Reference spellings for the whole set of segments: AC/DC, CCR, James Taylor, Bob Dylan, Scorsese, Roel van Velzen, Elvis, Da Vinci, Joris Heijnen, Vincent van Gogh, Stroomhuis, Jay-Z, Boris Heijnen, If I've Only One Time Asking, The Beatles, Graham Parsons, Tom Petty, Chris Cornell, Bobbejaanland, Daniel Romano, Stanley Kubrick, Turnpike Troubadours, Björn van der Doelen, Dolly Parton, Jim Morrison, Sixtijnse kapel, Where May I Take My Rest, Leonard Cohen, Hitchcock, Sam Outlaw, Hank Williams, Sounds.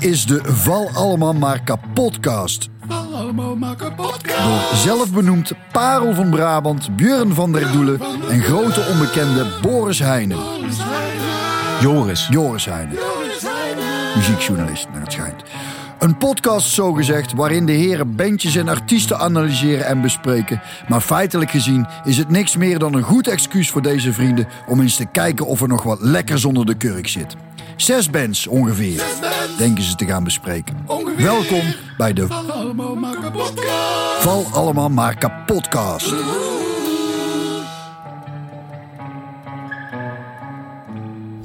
Dit is de Val Allemaal Maar Kapotcast. Val Allemaal Maar Kapotcast. Door zelfbenoemd Parel van Brabant, Björn van der Doelen en grote onbekende Boris Heijnen. Joris Heijnen. Muziekjournalist, naar het schijnt. Een podcast, zogezegd, waarin de heren bandjes en artiesten analyseren en bespreken. Maar feitelijk gezien is het niks meer dan een goed excuus voor deze vrienden om eens te kijken of er nog wat lekkers onder de kurk zit. 6 bands ongeveer, denken ze te gaan bespreken. Ongeveer. Welkom bij de Val Allemaal Maar Kapotcast. Val Allemaal Maar Kapotcast.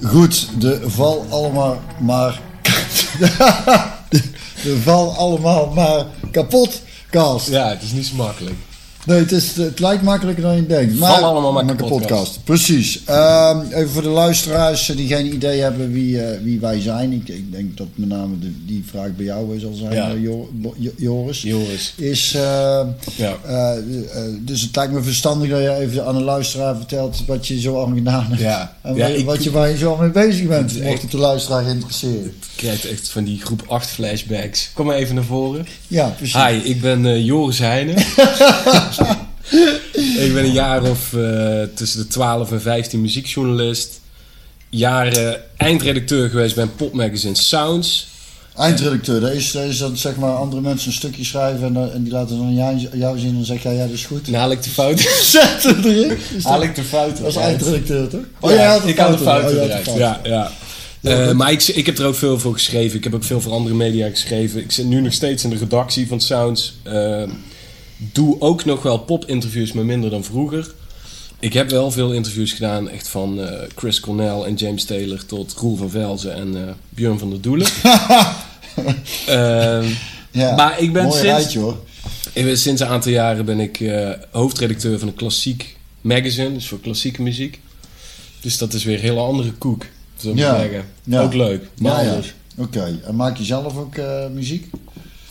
Goed, de Val Allemaal Maar... De Val Allemaal Maar Kapotcast. Ja, het is niet zo makkelijk. Nee, het lijkt makkelijker dan je denkt. Maar, Val Allemaal Maar Kapotcast. Precies. Even voor de luisteraars die geen idee hebben wie wij zijn. Ik denk dat met name die vraag bij jou zal zijn, ja. Joris. Dus het lijkt me verstandig dat je even aan de luisteraar vertelt wat je zo allemaal gedaan hebt. Ja. En waar je zo allemaal mee bezig bent. Mocht het de luisteraar geïnteresseerd. Ik krijg echt van die groep 8 flashbacks. Kom maar even naar voren. Ja, precies. Hi, ik ben Joris Heijnen. Ik ben een jaar of tussen de 12 en 15 muziekjournalist. Jaren eindredacteur geweest bij een popmagazine Sounds. Eindredacteur, dat is dan zeg maar andere mensen een stukje schrijven en die laten dan jou zien en dan zeg jij, ja dat is goed. Dan haal ik de fouten. Zet er erin. Haal ik de fouten. Dat is eindredacteur toch? Oh ja, ik haal de fouten eruit. Ja. Maar ik heb er ook veel voor geschreven. Ik heb ook veel voor andere media geschreven. Ik zit nu nog steeds in de redactie van Sounds. Doe ook nog wel popinterviews, maar minder dan vroeger. Ik heb wel veel interviews gedaan, echt van Chris Cornell en James Taylor tot Roel van Velzen en Björn van der Doelen. Maar ik ben sinds een aantal jaren ben ik hoofdredacteur van een klassiek magazine, dus voor klassieke muziek. Dus dat is weer een hele andere koek, zou ik zeggen. Ja. Ook leuk, maar anders. Ja. Oké. En maak je zelf ook muziek?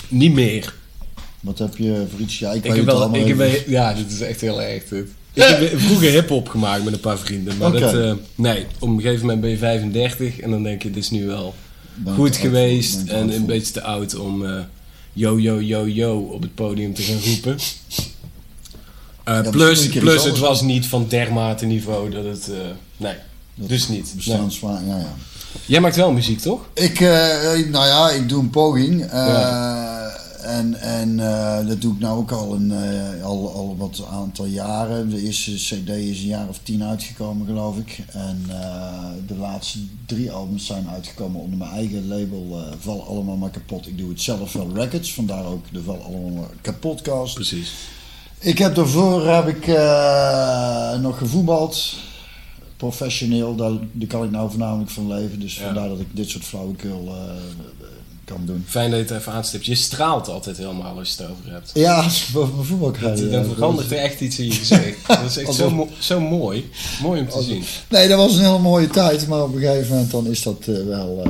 Niet meer. Wat heb je voor iets? Ja, dit is echt heel erg. Ik heb vroeger hip-hop gemaakt met een paar vrienden. Maar op een gegeven moment ben je 35 en dan denk je, dit is nu wel goed geweest. En een beetje te oud om yo, yo, yo, yo op het podium te gaan roepen. Plus het was niet van dermate niveau dat het... Bestaanswaar, ja. Jij maakt wel muziek, toch? Ik doe een poging. En dat doe ik nou ook al al wat aantal jaren. De eerste cd is een jaar of 10 uitgekomen, geloof ik. En de laatste 3 albums zijn uitgekomen onder mijn eigen label Val Allemaal Maar Kapot. Ik doe het zelf wel records, vandaar ook de Val Allemaal Maar Kapotcast. Precies. Daarvoor heb ik nog gevoetbald. Professioneel, daar kan ik nou voornamelijk van leven. Dus vandaar dat ik dit soort flauwekul... kan doen. Fijn dat je het even aanstipt. Je straalt altijd helemaal als je het over hebt. Ja, als je boven mijn voetbal krijgt. Dan verandert er echt iets in je gezicht. Dat is echt zo mooi. Mooi om te zien. Nee, dat was een hele mooie tijd. Maar op een gegeven moment dan is dat wel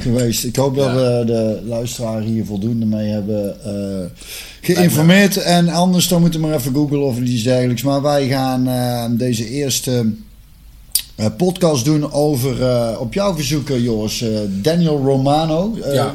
geweest. Ik hoop dat we de luisteraar hier voldoende mee hebben geïnformeerd. En anders dan moeten we maar even googlen of iets dergelijks. Maar wij gaan deze eerste... podcast doen over, op jouw verzoek, Joris, Daniel Romano. Ja.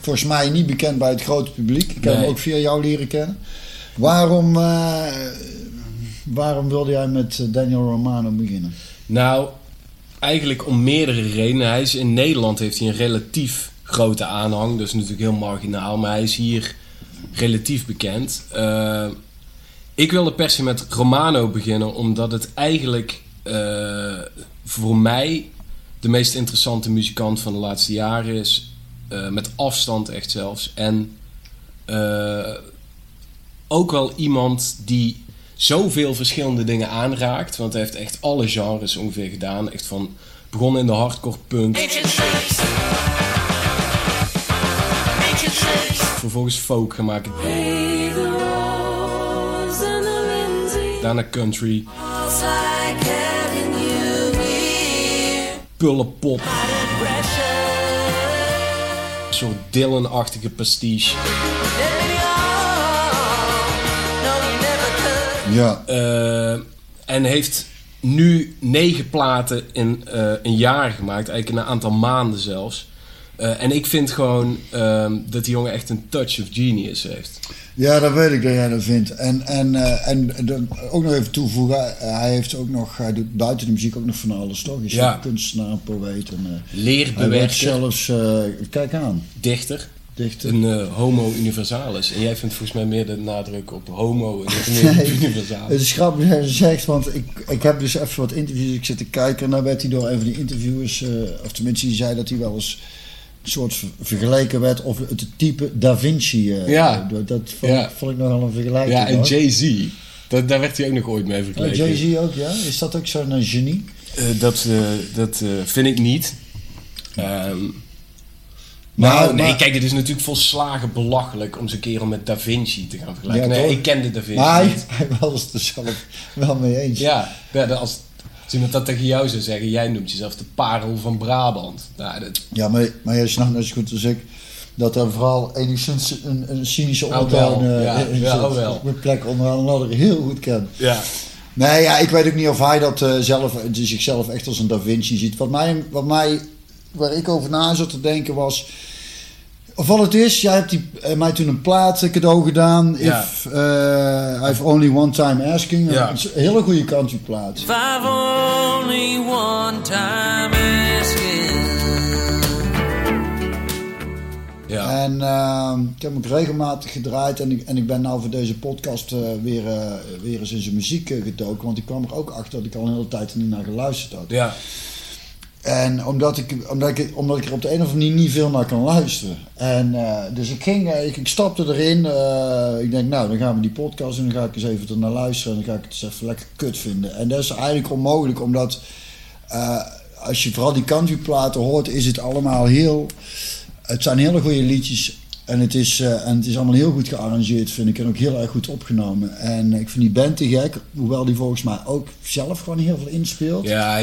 Volgens mij niet bekend bij het grote publiek. Ik heb hem ook via jou leren kennen. Waarom wilde jij met Daniel Romano beginnen? Nou, eigenlijk om meerdere redenen. In Nederland heeft hij een relatief grote aanhang. Dat is natuurlijk heel marginaal, maar hij is hier relatief bekend. Ik wilde per se met Romano beginnen, omdat het eigenlijk voor mij de meest interessante muzikant van de laatste jaren is. Met afstand echt zelfs. En ook wel iemand die... zoveel verschillende dingen aanraakt. Want hij heeft echt alle genres ongeveer gedaan. Echt van begonnen in de hardcore punk. Vervolgens folk gemaakt. Daarna country. Pullenpop. soort Dylan-achtige pastiche. Ja. En heeft nu 9 platen in een jaar gemaakt. Eigenlijk in een aantal maanden zelfs. En ik vind gewoon dat die jongen echt een touch of genius heeft. Ja, dat weet ik dat jij dat vindt. En ook nog even toevoegen, hij doet buiten de muziek ook nog van alles, toch? Hij is een kunstenaar, poëet. Leerbewerker. Hij zelfs, kijk aan. Dichter. Een homo universalis. En jij vindt volgens mij meer de nadruk op homo universalis. Het is grappig dat je zegt, want ik heb dus even wat interviews. Ik zit te kijken en daar werd hij door een van die interviewers, of tenminste die zei dat hij wel eens een soort vergeleken werd of het type Da Vinci. Dat vond ik nogal een vergelijking. Ja, en Jay-Z. Daar werd hij ook nog ooit mee vergeleken. Oh, Jay-Z ook, ja? Is dat ook zo'n genie? Dat vind ik niet. Maar kijk, het is natuurlijk volslagen belachelijk om zo'n kerel met Da Vinci te gaan vergelijken. Ja, nee, ik kende Da Vinci niet. Hij was het er zelf wel mee eens. Ja, als iemand dat tegen jou zou zeggen, jij noemt jezelf de parel van Brabant. Nou, ja, maar jij snapt net zo goed als ik dat er vooral enigszins een cynische ondertoon op plek onderaan een ladder heel goed kent. Ja. Nee, ja, ik weet ook niet of hij dat zichzelf echt als een Da Vinci ziet. Waar ik over na zat te denken was, of wat het is, jij hebt mij toen een plaat cadeau gedaan. Ja. If I've Only One Time Asking. Ja. Een hele goede countryplaat. If I've only one time asking. Ja. En ik heb hem regelmatig gedraaid. En ik ben nou voor deze podcast weer eens in zijn muziek gedoken. Want ik kwam er ook achter dat ik al een hele tijd niet naar geluisterd had. Ja. En omdat ik er op de een of andere manier niet veel naar kan luisteren. En dus ik stapte erin. Ik denk, nou, dan gaan we die podcast en dan ga ik eens even ernaar luisteren. En dan ga ik het eens even lekker kut vinden. En dat is eigenlijk onmogelijk, omdat als je vooral die countryplaten hoort, is het allemaal heel... Het zijn hele goede liedjes. En het is allemaal heel goed gearrangeerd, vind ik. En ook heel erg goed opgenomen. En ik vind die band te gek. Hoewel die volgens mij ook zelf gewoon heel veel inspeelt. Ja,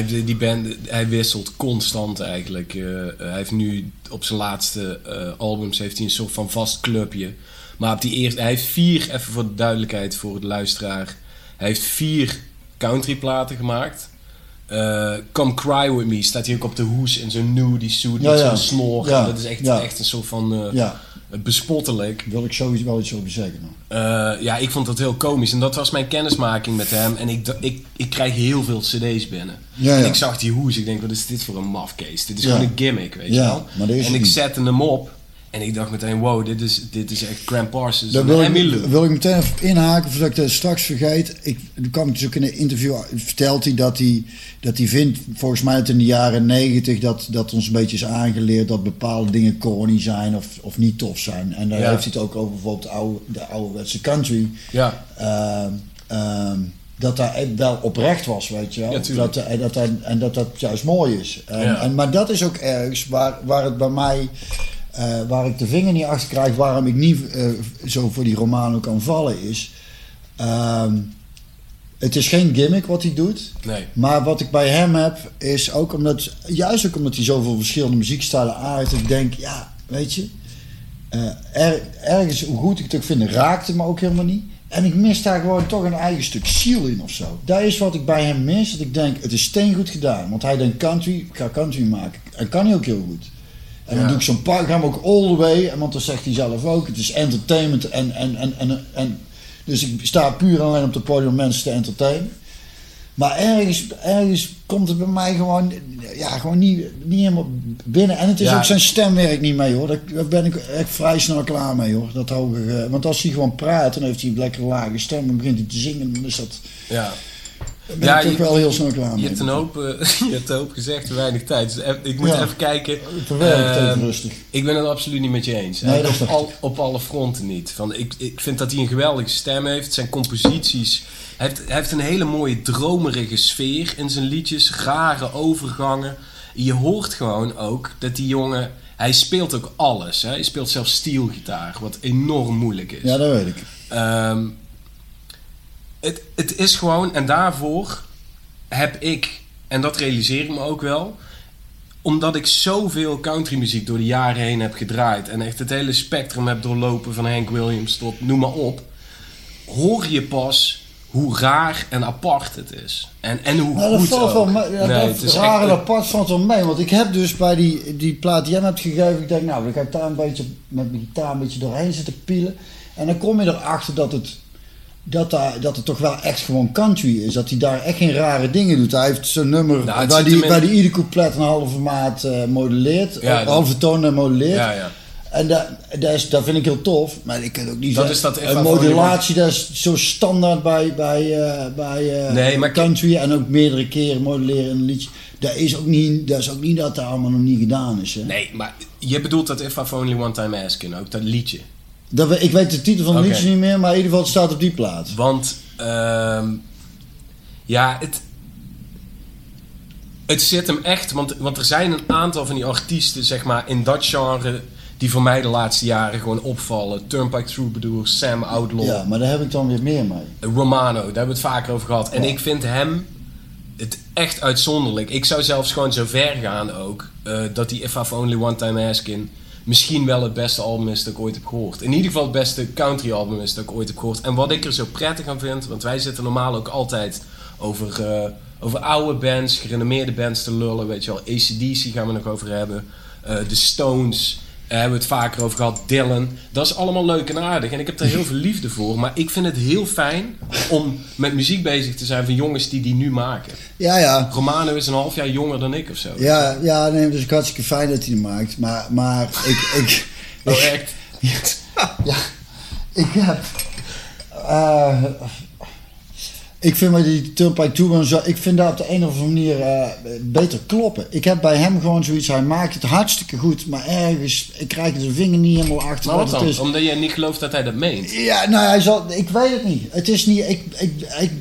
hij wisselt constant eigenlijk. Hij heeft nu op zijn laatste albums heeft hij een soort van vast clubje. Maar op die eerste... Hij heeft 4, even voor de duidelijkheid voor de luisteraar. Hij heeft 4 countryplaten gemaakt. Come Cry With Me staat hij ook op de hoes. En zo'n nudie suit met zo'n snor. Ja, dat is echt een soort van... bespottelijk. Wil ik sowieso wel iets over zeggen. Ja, ik vond dat heel komisch. En dat was mijn kennismaking met hem. En ik krijg heel veel cd's binnen. Ja, ja. En ik zag die hoes. Ik denk, wat is dit voor een mafcase? Dit is gewoon een gimmick, weet je wel. Maar en ik zette hem op. En ik dacht meteen, wow, dit is echt Graham Parsons. Daar wil ik meteen even inhaken voordat ik dat straks vergeet. Toen kwam ik dus ook in een interview, vertelt hij dat hij vindt, volgens mij het in de jaren 90... dat ons een beetje is aangeleerd dat bepaalde dingen corny zijn of niet tof zijn. En daar heeft hij het ook over bijvoorbeeld de ouderwetse country. Ja. Dat daar wel oprecht was, weet je wel. Ja, dat juist mooi is. Maar dat is ook ergens waar het bij mij... waar ik de vinger niet achter krijg, waarom ik niet zo voor die Romano kan vallen, is... het is geen gimmick wat hij doet. Nee. Maar wat ik bij hem heb, is ook omdat... Juist ook omdat hij zoveel verschillende muziekstijlen aanhoudt. Ik denk, ja, weet je... ergens, hoe goed ik het ook vind, raakte me ook helemaal niet. En ik mis daar gewoon toch een eigen stuk ziel in of zo. Dat is wat ik bij hem mis. Dat ik denk, het is steengoed gedaan. Want hij denkt, ik ga country maken. En kan hij ook heel goed. En dan doe ik zo'n pak, ga hem ook all the way. Want dat zegt hij zelf ook. Het is entertainment. En dus ik sta puur alleen op het podium om mensen te entertainen. Maar ergens komt het bij mij gewoon niet helemaal binnen. En het is ook zijn stemwerk niet mee, hoor. Daar ben ik echt vrij snel klaar mee, hoor. Dat hoge, want als hij gewoon praat, dan heeft hij een lekkere lage stem. Dan begint hij te zingen, dan is dat... Ja. Ja, ik wel heel snel klaar mee. Je hebt een hoop gezegd, weinig tijd. Dus ik moet even kijken. Rustig. Ik ben het absoluut niet met je eens. Nee, dat op alle fronten niet. Ik vind dat hij een geweldige stem heeft. Zijn composities. Hij heeft een hele mooie dromerige sfeer in zijn liedjes. Rare overgangen. Je hoort gewoon ook dat die jongen... Hij speelt ook alles. Hè? Hij speelt zelfs steelgitaar. Wat enorm moeilijk is. Ja, dat weet ik. Het is gewoon, en daarvoor heb ik, en dat realiseer ik me ook wel, omdat ik zoveel countrymuziek door de jaren heen heb gedraaid en echt het hele spectrum heb doorlopen van Hank Williams tot noem maar op, hoor je pas hoe raar en apart het is. En hoe maar goed ook. Van mij, ja, nee, dat raar echt... en apart valt van mij. Want ik heb dus bij die plaat die jij me hebt gegeven... Ik denk, nou, dan ga ik daar een beetje met mijn gitaar een beetje doorheen zitten pielen. En dan kom je erachter dat het toch wel echt gewoon country is. Dat hij daar echt geen rare dingen doet. Hij heeft zo'n nummer nou, waar hij iedere couplet een halve maat modelleert. Ja, halve toon modelleert. Ja, ja. En dat vind ik heel tof, maar ik kan ook niet zeggen, een modulatie, dat is zo standaard bij country en ook meerdere keren modelleren in een liedje. Dat is ook niet dat daar allemaal nog niet gedaan is. Hè? Nee, maar je bedoelt dat If I've Only One Time Asking, ook dat liedje? Ik weet de titel van het liedje niet meer, maar in ieder geval het staat op die plaat. Want, het zit hem echt, want er zijn een aantal van die artiesten, zeg maar, in dat genre... die voor mij de laatste jaren gewoon opvallen. Turnpike Troubadours, Sam Outlaw. Ja, maar daar heb ik dan weer meer mee. Romano, daar hebben we het vaker over gehad. Ja. En ik vind hem het echt uitzonderlijk. Ik zou zelfs gewoon zo ver gaan ook... dat die If I've Only One Time Asking... misschien wel het beste album is dat ik ooit heb gehoord. In ieder geval het beste country album is dat ik ooit heb gehoord. En wat ik er zo prettig aan vind... want wij zitten normaal ook altijd over oude bands... gerenommeerde bands te lullen, weet je wel. AC/DC gaan we nog over hebben. De Stones... hebben we het vaker over gehad, Dylan. Dat is allemaal leuk en aardig. En ik heb er heel veel liefde voor. Maar ik vind het heel fijn om met muziek bezig te zijn van jongens die nu maken. Ja, ja. Romano is een half jaar jonger dan ik of zo. Ja, ja, nee, dus ik hartstikke fijn dat hij het maakt. Maar ik... oh, echt? Ja, ik heb... ik vind maar die Turnpike Troubadours zo, ik vind dat op de een of andere manier beter kloppen. Ik heb bij hem gewoon zoiets, hij maakt het hartstikke goed, maar ergens, ik krijg zijn vinger niet helemaal achter maar wat het is. Omdat jij niet gelooft dat hij dat meent? Ja, nou ik weet het niet. Het is niet,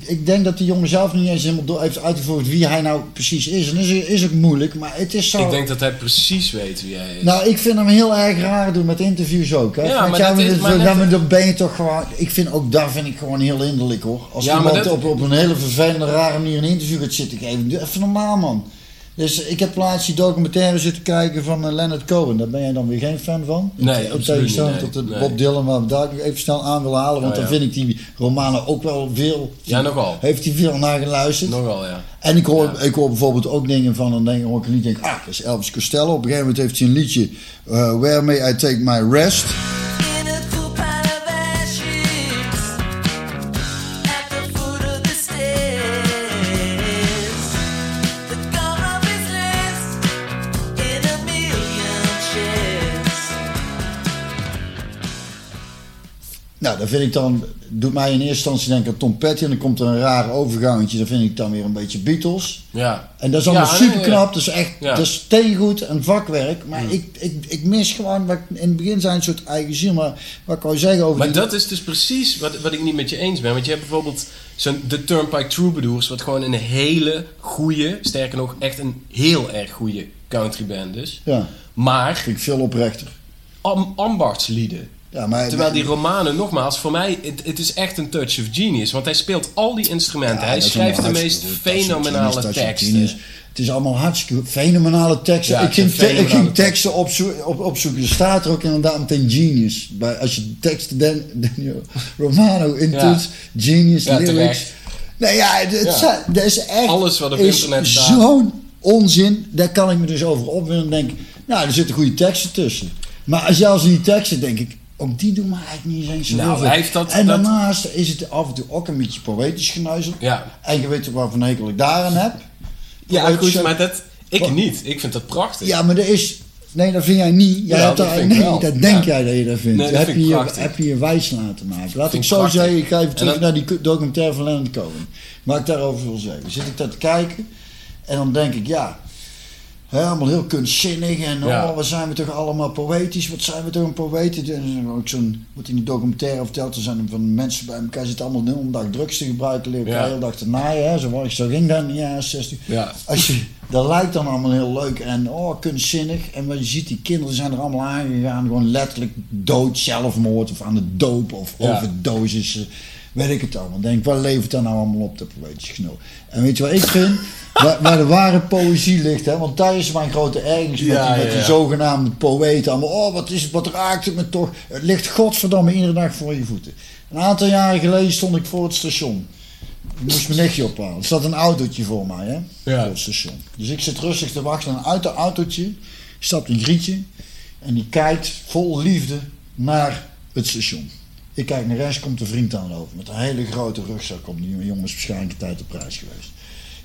ik denk dat die jongen zelf niet eens helemaal door heeft uitgevoerd wie hij nou precies is. En dat is ook moeilijk, maar het is zo... Ik denk dat hij precies weet wie hij is. Nou, ik vind hem heel erg raar doen met interviews ook. Hè? Ja, dan ben je toch gewoon, daar vind ik gewoon heel hinderlijk hoor. Als iemand op een hele vervelende, rare manier een interview gaat zitten geven. Even normaal, man. Dus ik heb laatst die documentaire zitten kijken van Leonard Cohen. Daar ben jij dan weer geen fan van. Nee, op tegenstelling tot de Bob Dylan, waar we daar even snel aan willen halen. Want dan vind ik die Romano ook wel veel... Ja, nogal. Heeft hij veel naar geluisterd. Nogal, ja. En ik hoor bijvoorbeeld ook dingen van... Dan denk ik een liedje, dat is Elvis Costello. Op een gegeven moment heeft hij een liedje... Where May I Take My Rest... Nou, dat vind ik dan, doet mij in eerste instantie denken aan Tom Petty en dan komt er een raar overgangetje, dan vind ik dan weer een beetje Beatles. Ja. En dat is allemaal super knap, dat is echt, dat is steengoed en vakwerk, maar ik mis gewoon, wat in het begin zijn een soort eigen ziel, maar wat ik al zeggen over... Maar dat is dus precies wat ik niet met je eens ben, want je hebt bijvoorbeeld de Turnpike Troubadours, wat gewoon een hele goede, sterker nog echt een heel erg goede countryband is. Ja, maar... vind ik veel oprechter. Ambachtslieden. Ja, terwijl die Romano, nogmaals, voor mij, het is echt een touch of genius. Want hij speelt al die instrumenten. Ja, hij schrijft de meest fenomenale teksten. Het is allemaal hartstikke fenomenale teksten. Ja, ik ging teksten opzoeken. Er staat er ook inderdaad meteen genius. Bij, als je teksten Daniel Romano intoet, genius, lyrics. Terecht. Nee, dat is echt... Alles wat op internet staat. Zo'n onzin, daar kan ik me dus over opwinden en denk... Nou, er zitten goede teksten tussen. Maar zelfs in die teksten denk ik... Ook die doen me eigenlijk niet eens zo veel. En daarnaast is het af en toe ook een beetje poëtisch geneuzel. Ja. En je weet toch waarvan hekel ik daaraan heb. Ja, goed, maar dat... Ik niet. Ik vind dat prachtig. Ja, maar er is... Nee, dat vind jij niet. Jij denk jij dat je dat vindt. Nee, dat heb je je wijs laten maken. Laat ik zo zeggen, ik ga even terug naar die documentaire van Leonard Cohen. Wat ik daarover wil zeggen. Zit ik daar te kijken en dan denk ik, allemaal heel kunstzinnig en wat zijn we toch allemaal poëtisch, wat zijn we toch een poëet. En ook zo'n, wat in die documentaire verteld, er zijn van mensen bij elkaar zitten allemaal de hele dag drugs te gebruiken, leren elkaar de hele dag te naaien, zo ging dat in de jaren 60. Ja. Dat lijkt dan allemaal heel leuk en kunstzinnig. En wat je ziet, die kinderen zijn er allemaal aangegaan, gewoon letterlijk dood, zelfmoord of aan de doop of overdosis. Weet ik het allemaal. Denk, wat levert dat nou allemaal op, dat poëtisch genoeg? En weet je wat ik vind? waar de ware poëzie ligt, hè? Want daar is mijn grote ergernis met die zogenaamde poëten. Allemaal, wat raakt het me toch? Het ligt godverdamme iedere dag voor je voeten. Een aantal jaren geleden stond ik voor het station. Ik moest mijn nichtje ophalen. Er zat een autootje voor mij, hè? Ja. Voor het station. Dus ik zit rustig te wachten en uit dat autootje stapt een grietje en die kijkt vol liefde naar het station. Ik kijk naar rechts, komt een vriend aanlopen met een hele grote rugzak om. Die jongen is waarschijnlijk een tijd op prijs geweest.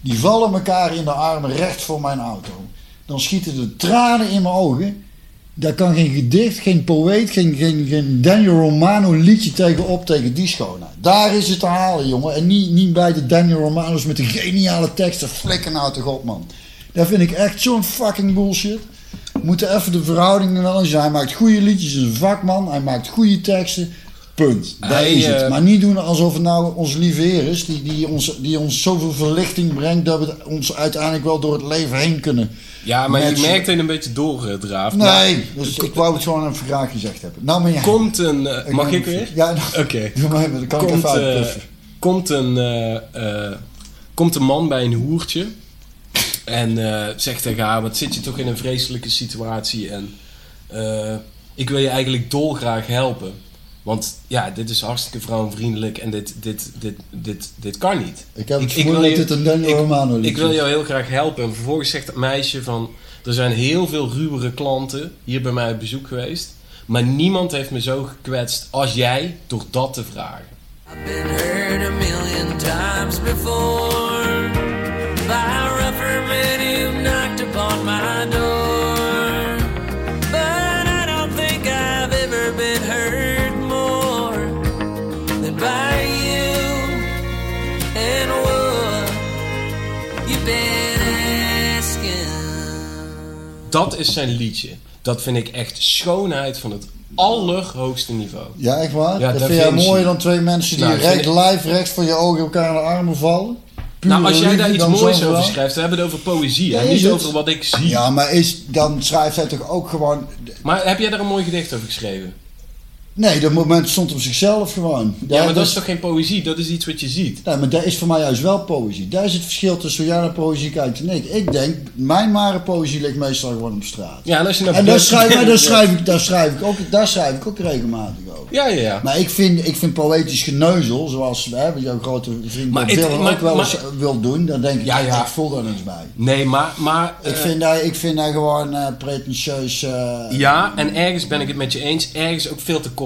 Die vallen elkaar in de armen recht voor mijn auto. Dan schieten de tranen in mijn ogen. Daar kan geen gedicht, geen poëet, geen Daniel Romano liedje tegenop tegen die schoonheid. Daar is het te halen, jongen. En niet bij de Daniel Romano's met de geniale teksten. Flikker nou toch op, man. Dat vind ik echt zo'n fucking bullshit. We moeten even de verhoudingen wel eens zijn. Hij maakt goede liedjes, is een vakman. Hij maakt goede teksten. Punt. Daar is het. Maar niet doen alsof het nou ons lieve Heer is. Die ons zoveel verlichting brengt dat we ons uiteindelijk wel door het leven heen kunnen. Ja, maar je merkt dat een beetje doorgedraafd. Nee, dus ik wou het gewoon even graag gezegd hebben. Nou, maar ja. Komt een... mag ik weer? Ja, nou, oké. Dan kan ik even uitpuffen. Komt een man bij een hoertje en zegt tegen haar, wat zit je toch in een vreselijke situatie en ik wil je eigenlijk dolgraag helpen. Want ja, dit is hartstikke vrouwenvriendelijk en dit kan niet. Ik heb het vermoeden dat dit een Daniel Romano liedje. Ik wil jou heel graag helpen. En vervolgens zegt dat meisje van... Er zijn heel veel ruwere klanten hier bij mij op bezoek geweest. Maar niemand heeft me zo gekwetst als jij door dat te vragen. I've been hurt a million times before. By a rougher man who knocked upon my door. But I don't think I've ever been hurt. By you and what you've been asking. Dat is zijn liedje. Dat vind ik echt schoonheid van het allerhoogste niveau. Ja, echt waar? Ja, dat vind jij mooier dan twee mensen die recht voor je ogen elkaar in de armen vallen? Nou, als jij daar iets moois over schrijft, dan hebben we het over poëzie, ja, en niet over wat ik zie. Ja, maar dan schrijft hij toch ook gewoon... Maar heb jij daar een mooi gedicht over geschreven? Nee, dat moment stond op zichzelf gewoon. Ja, maar dat is toch geen poëzie? Dat is iets wat je ziet. Nee, maar dat is voor mij juist wel poëzie. Daar is het verschil tussen hoe jij naar poëzie kijkt en ik. Ik denk, mijn ware poëzie ligt meestal gewoon op straat. Ja, en als je naar daar schrijf ik ook regelmatig over. Ja. Maar ik vind poëtisch geneuzel, zoals jouw grote vriend Bob Dylan ook wel eens wil doen, dan denk ik, ik voel daar niks bij. Nee, maar ik vind daar gewoon pretentieus... ja, en ergens ben ik het met je eens. Ergens ook veel te kortzichtig.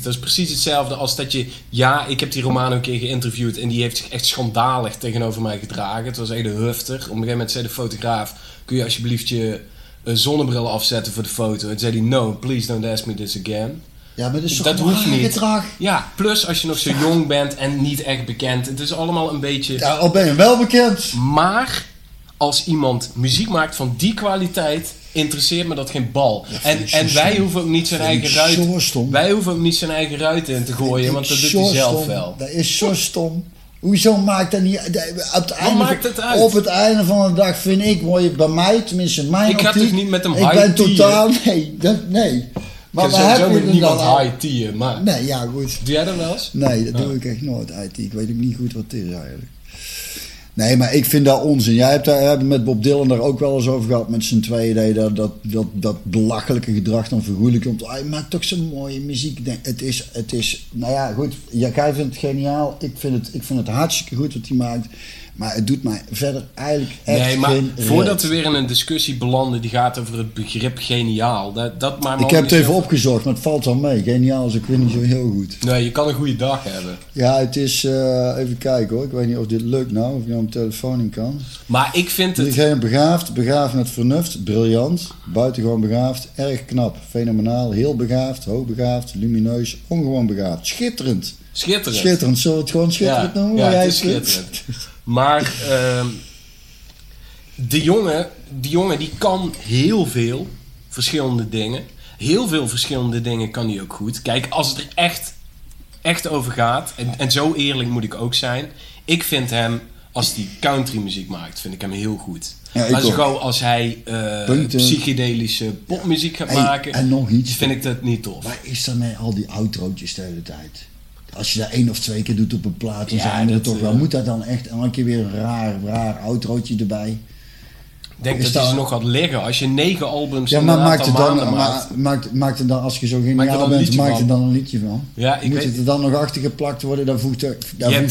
Dat is precies hetzelfde als dat je... Ja, ik heb die Romano een keer geïnterviewd en die heeft zich echt schandalig tegenover mij gedragen. Het was echt een hufter. Op een gegeven moment zei de fotograaf, kun je alsjeblieft je zonnebril afzetten voor de foto? En zei hij, no, please don't ask me this again. Ja, maar dat hoeft niet. Gedrag. Ja, plus als je nog zo jong bent en niet echt bekend. Het is allemaal een beetje... Ja, al ben je wel bekend. Maar als iemand muziek maakt van die kwaliteit... interesseert me dat geen bal. Ja, en wij hoeven ook niet zijn eigen ruit in te gooien, want dat doet hij zelf wel. Dat is zo stom. Hoezo maakt dat niet uit? Op het einde van de dag vind ik, word je bij mij, tenminste in mijn optiek... Ik ga toch niet met hem high tea. Ik ben totaal... Nee. Maar we hebben niemand high tea, maar... Nee, ja, goed. Doe jij dat wel eens? Nee, dat doe ik echt nooit high tea. Ik weet ook niet goed wat het is eigenlijk. Nee, maar ik vind dat onzin. Jij hebt daar met Bob Dylan daar ook wel eens over gehad met z'n tweeën. Dat belachelijke gedrag dan vergoeilijk komt. Hij maakt toch zo'n mooie muziek. Het is, nou ja, goed. Jij vindt het geniaal. Ik vind het hartstikke goed wat hij maakt. Maar het doet mij verder eigenlijk echt geen... Nee, maar voordat we weer in een discussie belanden die gaat over het begrip geniaal. Dat maar ik heb het even opgezocht, maar het valt wel mee. Geniaal is ook weer niet zo heel goed. Nee, je kan een goede dag hebben. Ja, het is... even kijken hoor. Ik weet niet of dit lukt nou. Of ik nou mijn telefoon in kan. Maar ik vind het... Diegene begaafd met vernuft. Briljant. Buitengewoon begaafd. Erg knap. Fenomenaal. Heel begaafd. Hoogbegaafd. Lumineus. Ongewoon begaafd. Schitterend. Zullen we het gewoon schitterend noemen? Ja, het is schitterend. Maar die jongen die kan heel veel verschillende dingen. Heel veel verschillende dingen kan hij ook goed. Kijk, als het er echt over gaat, en zo eerlijk moet ik ook zijn. Ik vind hem, als hij country muziek maakt, vind ik hem heel goed. Ja, maar zo gauw als hij psychedelische popmuziek gaat maken, en nog iets, vind ik dat niet tof. Waar is dan met al die outrootjes de hele tijd? als je dat 1 of 2 keer doet op een plaat, dan zijn we er toch wel. Moet dat dan echt elke keer weer een raar outrootje erbij? Ik denk dat ze nog gaat liggen. Als je 9 albums maakt het dan, als je zo geniaal bent, maakt er dan een liedje van. Ja, moet het er dan nog achter geplakt worden? Dan voegt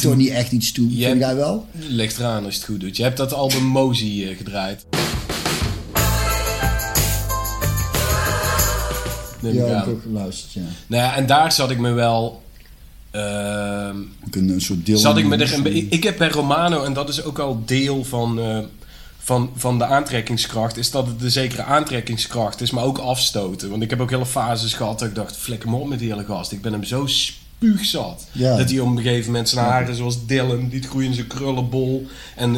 toch niet echt iets toe. Vind jij wel? Ligt eraan als je het goed doet. Je hebt dat album Mosey gedraaid. Ja, ik heb ook geluisterd, ja. Nou ja, en daar zat ik me wel... een soort deel... Ik heb bij Romano, en dat is ook al deel van de aantrekkingskracht, is dat het een zekere aantrekkingskracht is, maar ook afstoten. Want ik heb ook hele fases gehad dat ik dacht, flikker me op met die hele gast. Ik ben hem zo spuugzat. Ja. Dat hij op een gegeven moment zijn haren, zoals Dylan, liet groeien in zijn krullenbol.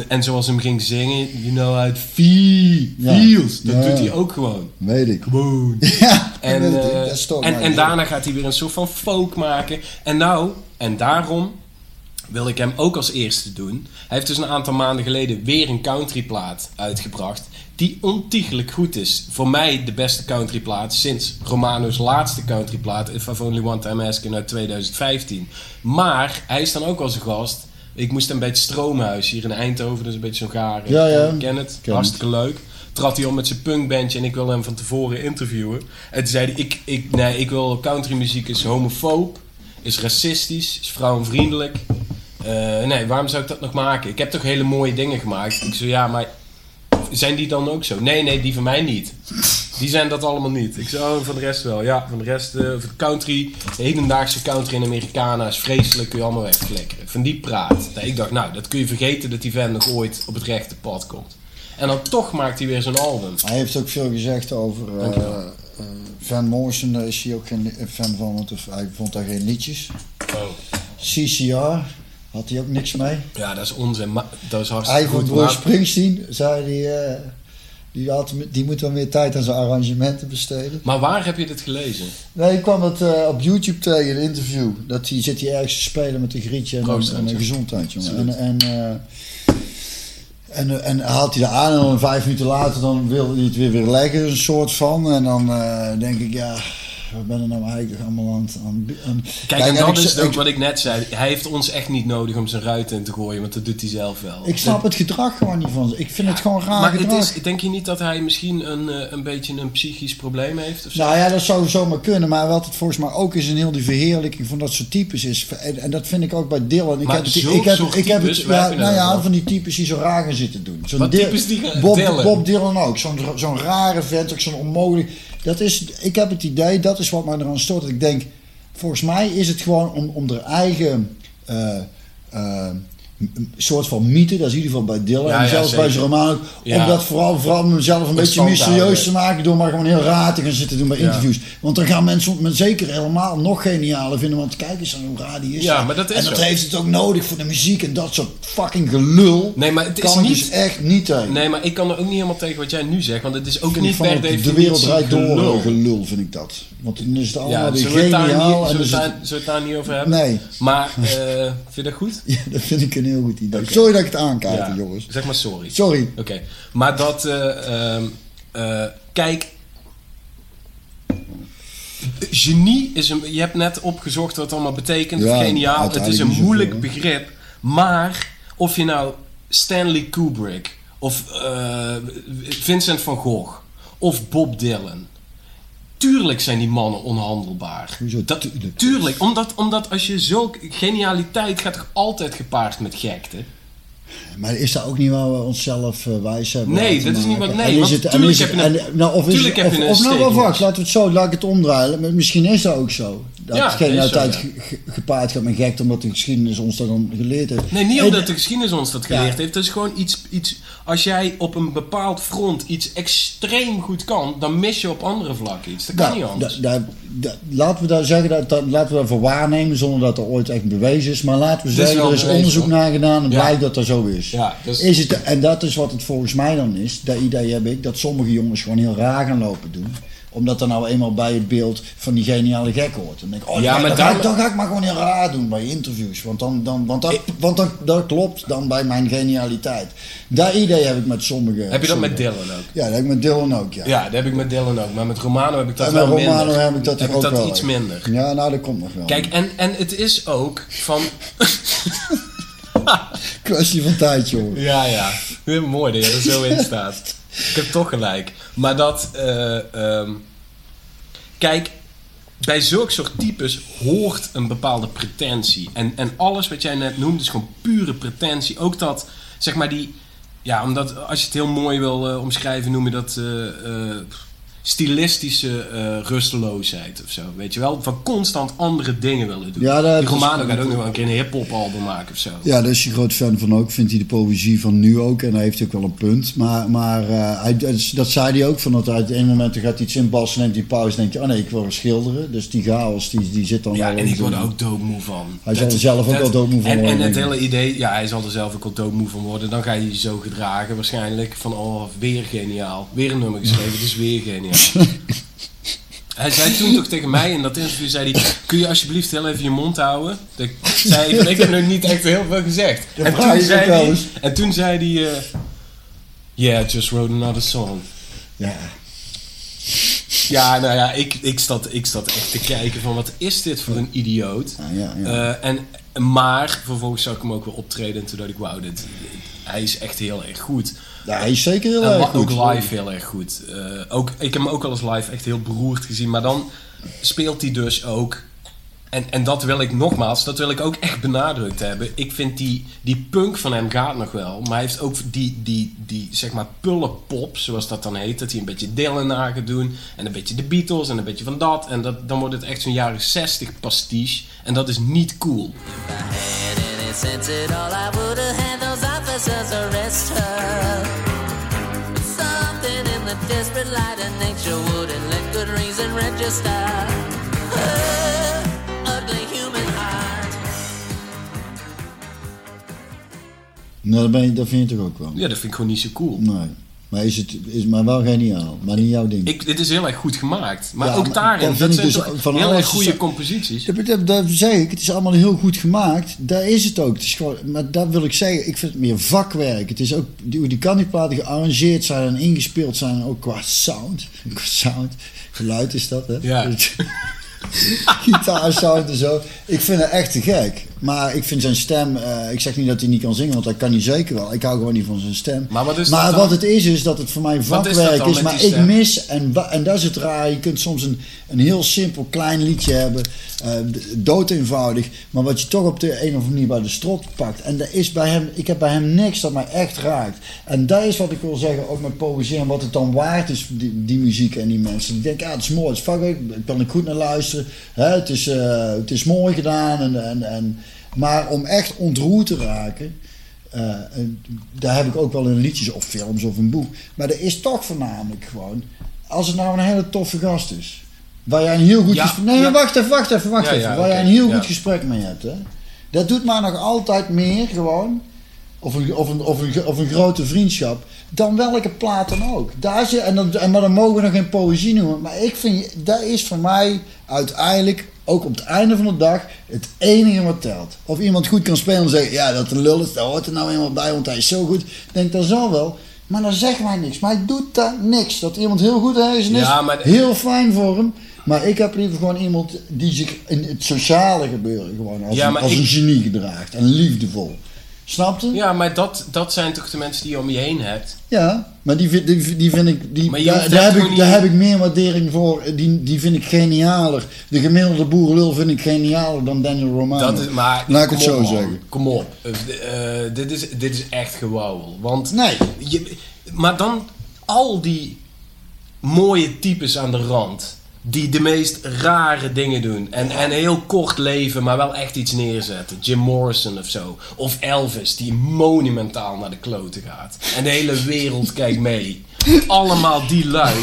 En zoals hem ging zingen, you know, uit feels. Dat doet hij ook gewoon. Weet ik. Gewoon. Ja. En daarna gaat hij weer een soort van folk maken. En daarom wil ik hem ook als eerste doen. Hij heeft dus een aantal maanden geleden weer een countryplaat uitgebracht, die ontiegelijk goed is. Voor mij de beste countryplaat sinds Romano's laatste countryplaat, If I've Only One Time Asking, uit 2015. Maar hij is dan ook als een gast. Ik moest hem bij het Stroomhuis hier in Eindhoven, dat is een beetje zo'n garen. Ja. Ik ken het, hartstikke leuk. Trad hij om met zijn punkbandje en ik wilde hem van tevoren interviewen. En toen zei hij, ik wil countrymuziek is homofoob, is racistisch, is vrouwenvriendelijk. Nee, waarom zou ik dat nog maken? Ik heb toch hele mooie dingen gemaakt. Ik zei, ja, maar zijn die dan ook zo? Nee, die van mij niet. Die zijn dat allemaal niet. Ik zei, van de rest wel. Ja, van de rest, country, de hedendaagse country in Americana is vreselijk, kun je allemaal wegflikkeren. Van die praat. Nee, ik dacht, nou, dat kun je vergeten dat die vent nog ooit op het rechte pad komt. En dan toch maakt hij weer zo'n album. Hij heeft ook veel gezegd over... Van Morrison, daar is hij ook geen fan van, want hij vond daar geen liedjes. Oh. CCR... had hij ook niks mee? Ja, dat is onzin. Dat is hartstikke goed. Eigenlijk Bruce Springsteen zei hij... Die moet wel meer tijd aan zijn arrangementen besteden. Maar waar heb je dit gelezen? Nee, ik kwam het op YouTube tegen, een interview. Dat hij zit hier ergens te spelen met een grietje en een gezondheid, jongen. En haalt hij er aan en dan 5 minuten later dan wil hij het weer leggen, een soort van. En dan denk ik, ja... we ben er nou eigenlijk allemaal aan. Kijk, en dat is ook wat ik net zei. Hij heeft ons echt niet nodig om zijn ruit in te gooien, want dat doet hij zelf wel. Ik snap het gedrag gewoon niet van. Ik vind het gewoon raar maar gedrag. Denk je niet dat hij misschien een beetje een psychisch probleem heeft? Of zo? Nou ja, dat zou zomaar kunnen. Maar wat het volgens mij ook is, een heel die verheerlijking van dat soort types is. En dat vind ik ook bij Dylan. Ik heb van die types die zo raar gaan zitten doen. Bob Dylan ook. Zo'n rare vent, ook zo'n onmogelijk... Ik heb het idee, dat is wat mij eraan stoort. Dat ik denk, volgens mij is het gewoon om de eigen soort van mythe, dat is in ieder geval bij Dylan en zelfs bij zijn roman ook, om dat vooral mezelf een beetje mysterieus te maken door maar gewoon heel raar te gaan zitten doen bij interviews. Want dan gaan mensen zeker helemaal nog genialer vinden, want kijk eens aan hoe raar die is. Ja, maar dat is en dat heeft het ook nodig voor de muziek en dat soort fucking gelul. Nee, maar het kan ik dus echt niet tegen. Nee, maar ik kan er ook niet helemaal tegen wat jij nu zegt, want het is ook niet per definitie de wereld draait door gelul, vind ik dat. Want dan is het allemaal weer geniaal. Zullen we het daar niet over hebben? Nee. Maar vind je dat goed? Ja, dat vind ik een heel goed idee. Okay. Sorry dat ik het aankaart, jongens. Zeg maar sorry. Sorry. Oké. Maar dat... kijk... Genie is een... Je hebt net opgezocht wat het allemaal betekent. Ja, geniaal. Het is een moeilijk begrip. Maar of je nou Stanley Kubrick... of Vincent van Gogh... of Bob Dylan... Tuurlijk zijn die mannen onhandelbaar. Hoezo tuurlijk? Tuurlijk, omdat als je zulke genialiteit gaat toch altijd gepaard met gekte. Maar is dat ook niet waar we onszelf wijs hebben? Nee, dat is niet wat. Nee, want tuurlijk heb je een wacht, laat ik het omdraaien. Maar misschien is dat ook zo. Dat genialiteit gepaard gaat met gekte, omdat de geschiedenis ons dat dan geleerd heeft. Nee, niet omdat de geschiedenis ons dat geleerd heeft. Dat is gewoon iets... Als jij op een bepaald front iets extreem goed kan, dan mis je op andere vlakken iets. Dat kan niet anders. Laten we daar zeggen, laten we daarvoor waarnemen zonder dat er ooit echt bewezen is. Maar laten we zeggen, er is onderzoek naar gedaan en blijkt dat dat zo is. Ja, is het, en dat is wat het volgens mij dan is. Dat idee heb ik, dat sommige jongens gewoon heel raar gaan lopen doen. Omdat er nou eenmaal bij het beeld van die geniale gek hoort. Dan denk ik, oh ja, maar dan ga ik maar gewoon heel raar doen bij interviews. Want dat klopt dan bij mijn genialiteit. Dat idee heb ik met sommige... Heb je dat met Dylan ook? Ja, dat heb ik met Dylan ook, ja. Ja, dat heb ik met Dylan ook. Maar met Romano heb ik dat wel minder. En met Romano heb ik dat ook wel. Heb ik dat iets minder. Ja, nou, dat komt nog wel. Kijk, en het is ook van... Kwestie van tijd, joh. Ja. Heel mooi dat je er zo in staat. Ik heb toch gelijk. Maar dat... Kijk, bij zulke soort types hoort een bepaalde pretentie. En alles wat jij net noemde is gewoon pure pretentie. Ook dat, zeg maar die... Ja, omdat als je het heel mooi wil omschrijven, noem je dat... stilistische rusteloosheid of zo, weet je wel? Van constant andere dingen willen doen. Ja, Romano gaat ook nog wel een keer een hip-hop album maken of zo. Ja, daar is hij groot fan van ook. Vindt hij de poëzie van nu ook. En hij heeft ook wel een punt. Maar dat zei hij ook. Van dat uit een moment gaat iets in bas, neemt die pauze, denkt hij, oh nee, ik wil er schilderen. Dus die chaos, die zit dan... Ja, en ik word er ook doodmoe van. Hij zal er zelf ook wel doodmoe van worden. En het hele idee, ja, hij zal er zelf ook wel doodmoe van worden. Dan ga je je zo gedragen waarschijnlijk. Van, oh, weer geniaal. Weer een nummer geschreven, het is weer geniaal. Hij zei toen toch tegen mij in dat interview, zei hij, kun je alsjeblieft heel even je mond houden? Dat zei ik, ik heb nog niet echt heel veel gezegd. En toen zei hij, yeah, I just wrote another song. Ja. Ja, nou ja, ik zat echt te kijken van, wat is dit voor een idioot? Ja. Maar vervolgens zag ik hem ook weer optreden en toen dacht ik, wauw, hij is echt heel erg goed. Ja, hij is zeker heel erg goed. Ook live heel erg goed. Ik heb hem ook wel eens live echt heel beroerd gezien. Maar dan speelt hij dus ook... En dat wil ik nogmaals, dat wil ik ook echt benadrukt hebben. Ik vind die punk van hem gaat nog wel. Maar hij heeft ook die zeg maar pullenpop, zoals dat dan heet. Dat hij een beetje Dylan na gaat doen. En een beetje de Beatles en een beetje van dat. En dan wordt het echt zo'n jaren 60 pastiche. En dat is niet cool. Since it all, I would have had those officers arrest her. But something in the desperate light of nature wouldn't let good reason register. Her ugly human heart. Nou, dat vind je toch ook wel? Ja, dat vind ik gewoon niet zo cool. Nee. Maar is wel geniaal, maar niet jouw ding. Dit is heel erg goed gemaakt. Maar ja, ook daarin, dat zijn dus van heel erg goede composities. Dat zeg ik, het is allemaal heel goed gemaakt. Daar is het ook. Het is gewoon, maar dat wil ik zeggen, ik vind het meer vakwerk. Het is ook hoe die kantieplaten gearrangeerd zijn en ingespeeld zijn. Ook qua sound. Geluid is dat, hè? Ja. Gitaarsound en zo. Ik vind het echt te gek. Maar ik vind zijn stem... ik zeg niet dat hij niet kan zingen, want hij kan niet zeker wel. Ik hou gewoon niet van zijn stem. Maar wat het is dat het voor mij vakwerk is. Maar ik mis... En dat is het raar. Je kunt soms een heel simpel klein liedje hebben. Dood eenvoudig. Maar wat je toch op de een of andere manier bij de strot pakt. En dat is bij hem... Ik heb bij hem niks dat mij echt raakt. En dat is wat ik wil zeggen. Ook met poëzie. En wat het dan waard is. Die muziek en die mensen. Die denken, het is mooi. Het is vakwerk. Ik kan er goed naar luisteren. Het is mooi gedaan. Maar om echt ontroerd te raken, daar heb ik ook wel in liedjes of films of een boek. Maar er is toch voornamelijk gewoon, als het nou een hele toffe gast is, waar jij een heel goed gesprek... Nee, wacht even. Waar jij een heel goed gesprek mee hebt, hè. Dat doet mij nog altijd meer gewoon, of een grote vriendschap, dan welke plaat dan ook. Daar zit, maar dan mogen we nog geen poëzie noemen. Maar ik vind, dat is voor mij uiteindelijk... Ook op het einde van de dag, het enige wat telt. Of iemand goed kan spelen en zeggen, ja, dat een lul is, daar hoort er nou eenmaal bij, want hij is zo goed. Ik denk, dat zal wel. Maar dan zegt mij niks. Maar hij doet daar niks. Dat iemand heel goed is, heel fijn voor hem. Maar ik heb liever gewoon iemand die zich in het sociale gebeuren gewoon als een genie gedraagt. En liefdevol. Snap je? Ja, maar dat zijn toch de mensen die je om je heen hebt? Ja, maar die vind ik... Daar heb ik meer waardering voor. Die vind ik genialer. De gemiddelde boerenlul vind ik genialer dan Daniel Romano. Laat ik het zo zeggen. Kom op. Dit is echt gewauwel. Want... Nee. Maar dan al die mooie types aan de rand... Die de meest rare dingen doen. En heel kort leven, maar wel echt iets neerzetten. Jim Morrison of zo. Of Elvis, die monumentaal naar de kloten gaat. En de hele wereld kijkt mee. Allemaal die lui.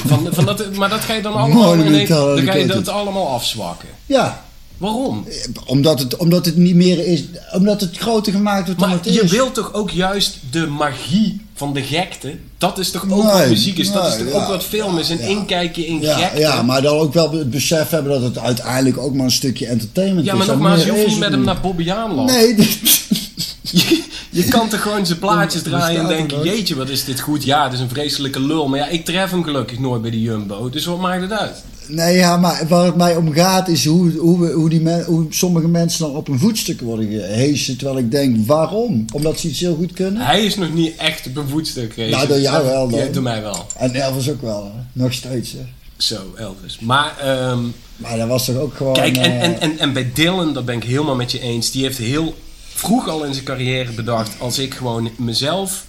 Maar dat ga je dan allemaal... Dan ga je dat allemaal afzwakken. Ja. Waarom? Omdat het niet meer is. Omdat het groter gemaakt wordt dan het is. Maar je wilt toch ook juist de magie van de gekte, dat is toch ook wat muziek is, dat is toch ook wat film is, een inkijkje in gekte. Ja, maar dan ook wel het besef hebben dat het uiteindelijk ook maar een stukje entertainment is. Ja, maar nogmaals, je hoeft niet met hem naar Bobbejaanland. Nee, je kan toch gewoon zijn plaatjes draaien en denken, jeetje, wat is dit goed? Ja, het is een vreselijke lul, maar ja, ik tref hem gelukkig nooit bij de Jumbo, dus wat maakt het uit? Nee, ja, maar waar het mij om gaat is hoe sommige mensen dan op hun voetstuk worden gehezen. Terwijl ik denk, waarom? Omdat ze iets heel goed kunnen? Hij is nog niet echt op een voetstuk gehezen. Nou, door jou wel dan. Ja, door mij wel. En Elvis ook wel, hè? Nog steeds, hè? Zo, Elvis. Maar dat was toch ook gewoon... Kijk, en bij Dylan, dat ben ik helemaal met je eens. Die heeft heel vroeg al in zijn carrière bedacht, als ik gewoon mezelf...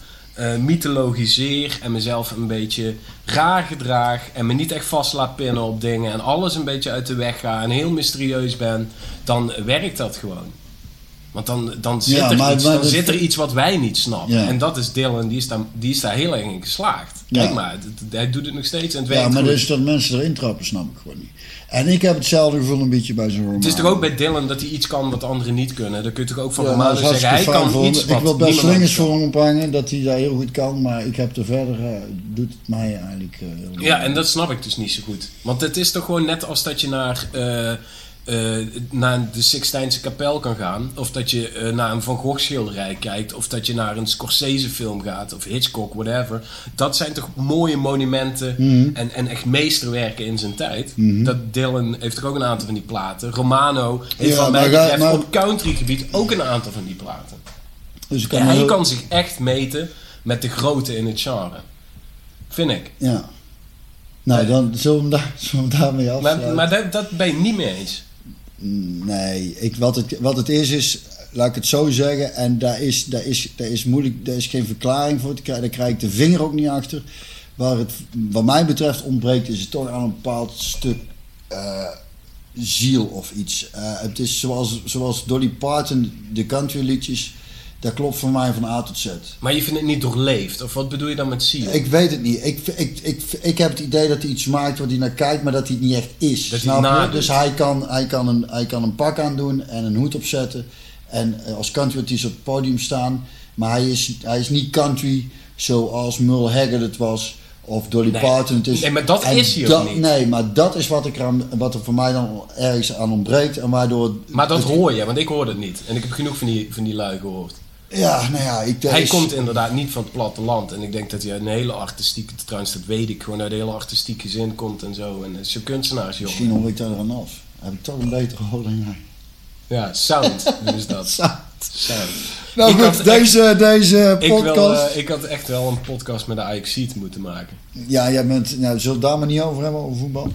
mythologiseer en mezelf een beetje raar gedraag en me niet echt vast laat pinnen op dingen en alles een beetje uit de weg ga en heel mysterieus ben, dan werkt dat gewoon. Want dan zit er iets wat wij niet snappen. Ja. En dat is Dylan, die is daar heel erg in geslaagd. Kijk maar, hij doet het nog steeds en het werkt. Ja, maar goed. Dus dat mensen erin trappen, snap ik gewoon niet. En ik heb hetzelfde gevoel een beetje bij zo'n Romano. Het is toch ook bij Dylan dat hij iets kan wat anderen niet kunnen? Dan kun je toch ook van Romano zeggen, hij kan iets wat... Ik wil best slingers voor hem ophangen, dat hij daar heel goed kan. Maar ik heb er verder... doet het mij eigenlijk heel goed. Ja, en dat snap ik dus niet zo goed. Want het is toch gewoon net als dat je naar de Sixtijnse kapel kan gaan. Of dat je naar een Van Gogh schilderij kijkt. Of dat je naar een Scorsese film gaat. Of Hitchcock, whatever. Dat zijn toch mooie monumenten. Mm-hmm. En echt meesterwerken in zijn tijd. Mm-hmm. Dat Dylan heeft toch ook een aantal van die platen. Romano heeft van mij betreft op countrygebied ook een aantal van die platen. Dus hij kan zich echt meten met de grote in het genre. Vind ik. Ja. Nou, dan zullen we hem daarmee afsluiten. Maar dat ben je niet mee eens. Nee, wat het is, laat ik het zo zeggen, en daar is moeilijk, daar is geen verklaring voor te krijgen, daar krijg ik de vinger ook niet achter. Waar het, wat mij betreft, ontbreekt, is het toch aan een bepaald stuk ziel of iets. Het is zoals Dolly Parton, de countryliedjes. Dat klopt voor mij van A tot Z. Maar je vindt het niet doorleefd? Of wat bedoel je dan met ziel? Ik weet het niet. Ik heb het idee dat hij iets maakt waar hij naar kijkt, maar dat hij het niet echt is. Dat snap je? Dus hij kan een pak aandoen en een hoed opzetten. En als countryartiest op het podium staan. Maar hij is niet country zoals Merle Haggard het was. Of Dolly Parton. Nee, maar dat is hij ook niet. Nee, maar dat is wat er voor mij dan ergens aan ontbreekt. En waardoor maar dat hoor je, want ik hoor het niet. En ik heb genoeg van die lui gehoord. Ja, nou ja, hij komt inderdaad niet van het platteland. En ik denk dat hij uit een hele artistieke... Trouwens, dat weet ik. Gewoon uit een hele artistieke zin komt en zo. En het is een kunstenaars, jongen. Misschien hoor ik daar dan af. Heb ik toch een betere hoor dan jij. Ja, sound. Dus dat. Sound. Nou ik goed, deze podcast... Ik had echt wel een podcast met de Ajaxiet moeten maken. Ja, jij bent... Nou, zullen we het daar maar niet over hebben, over voetbal?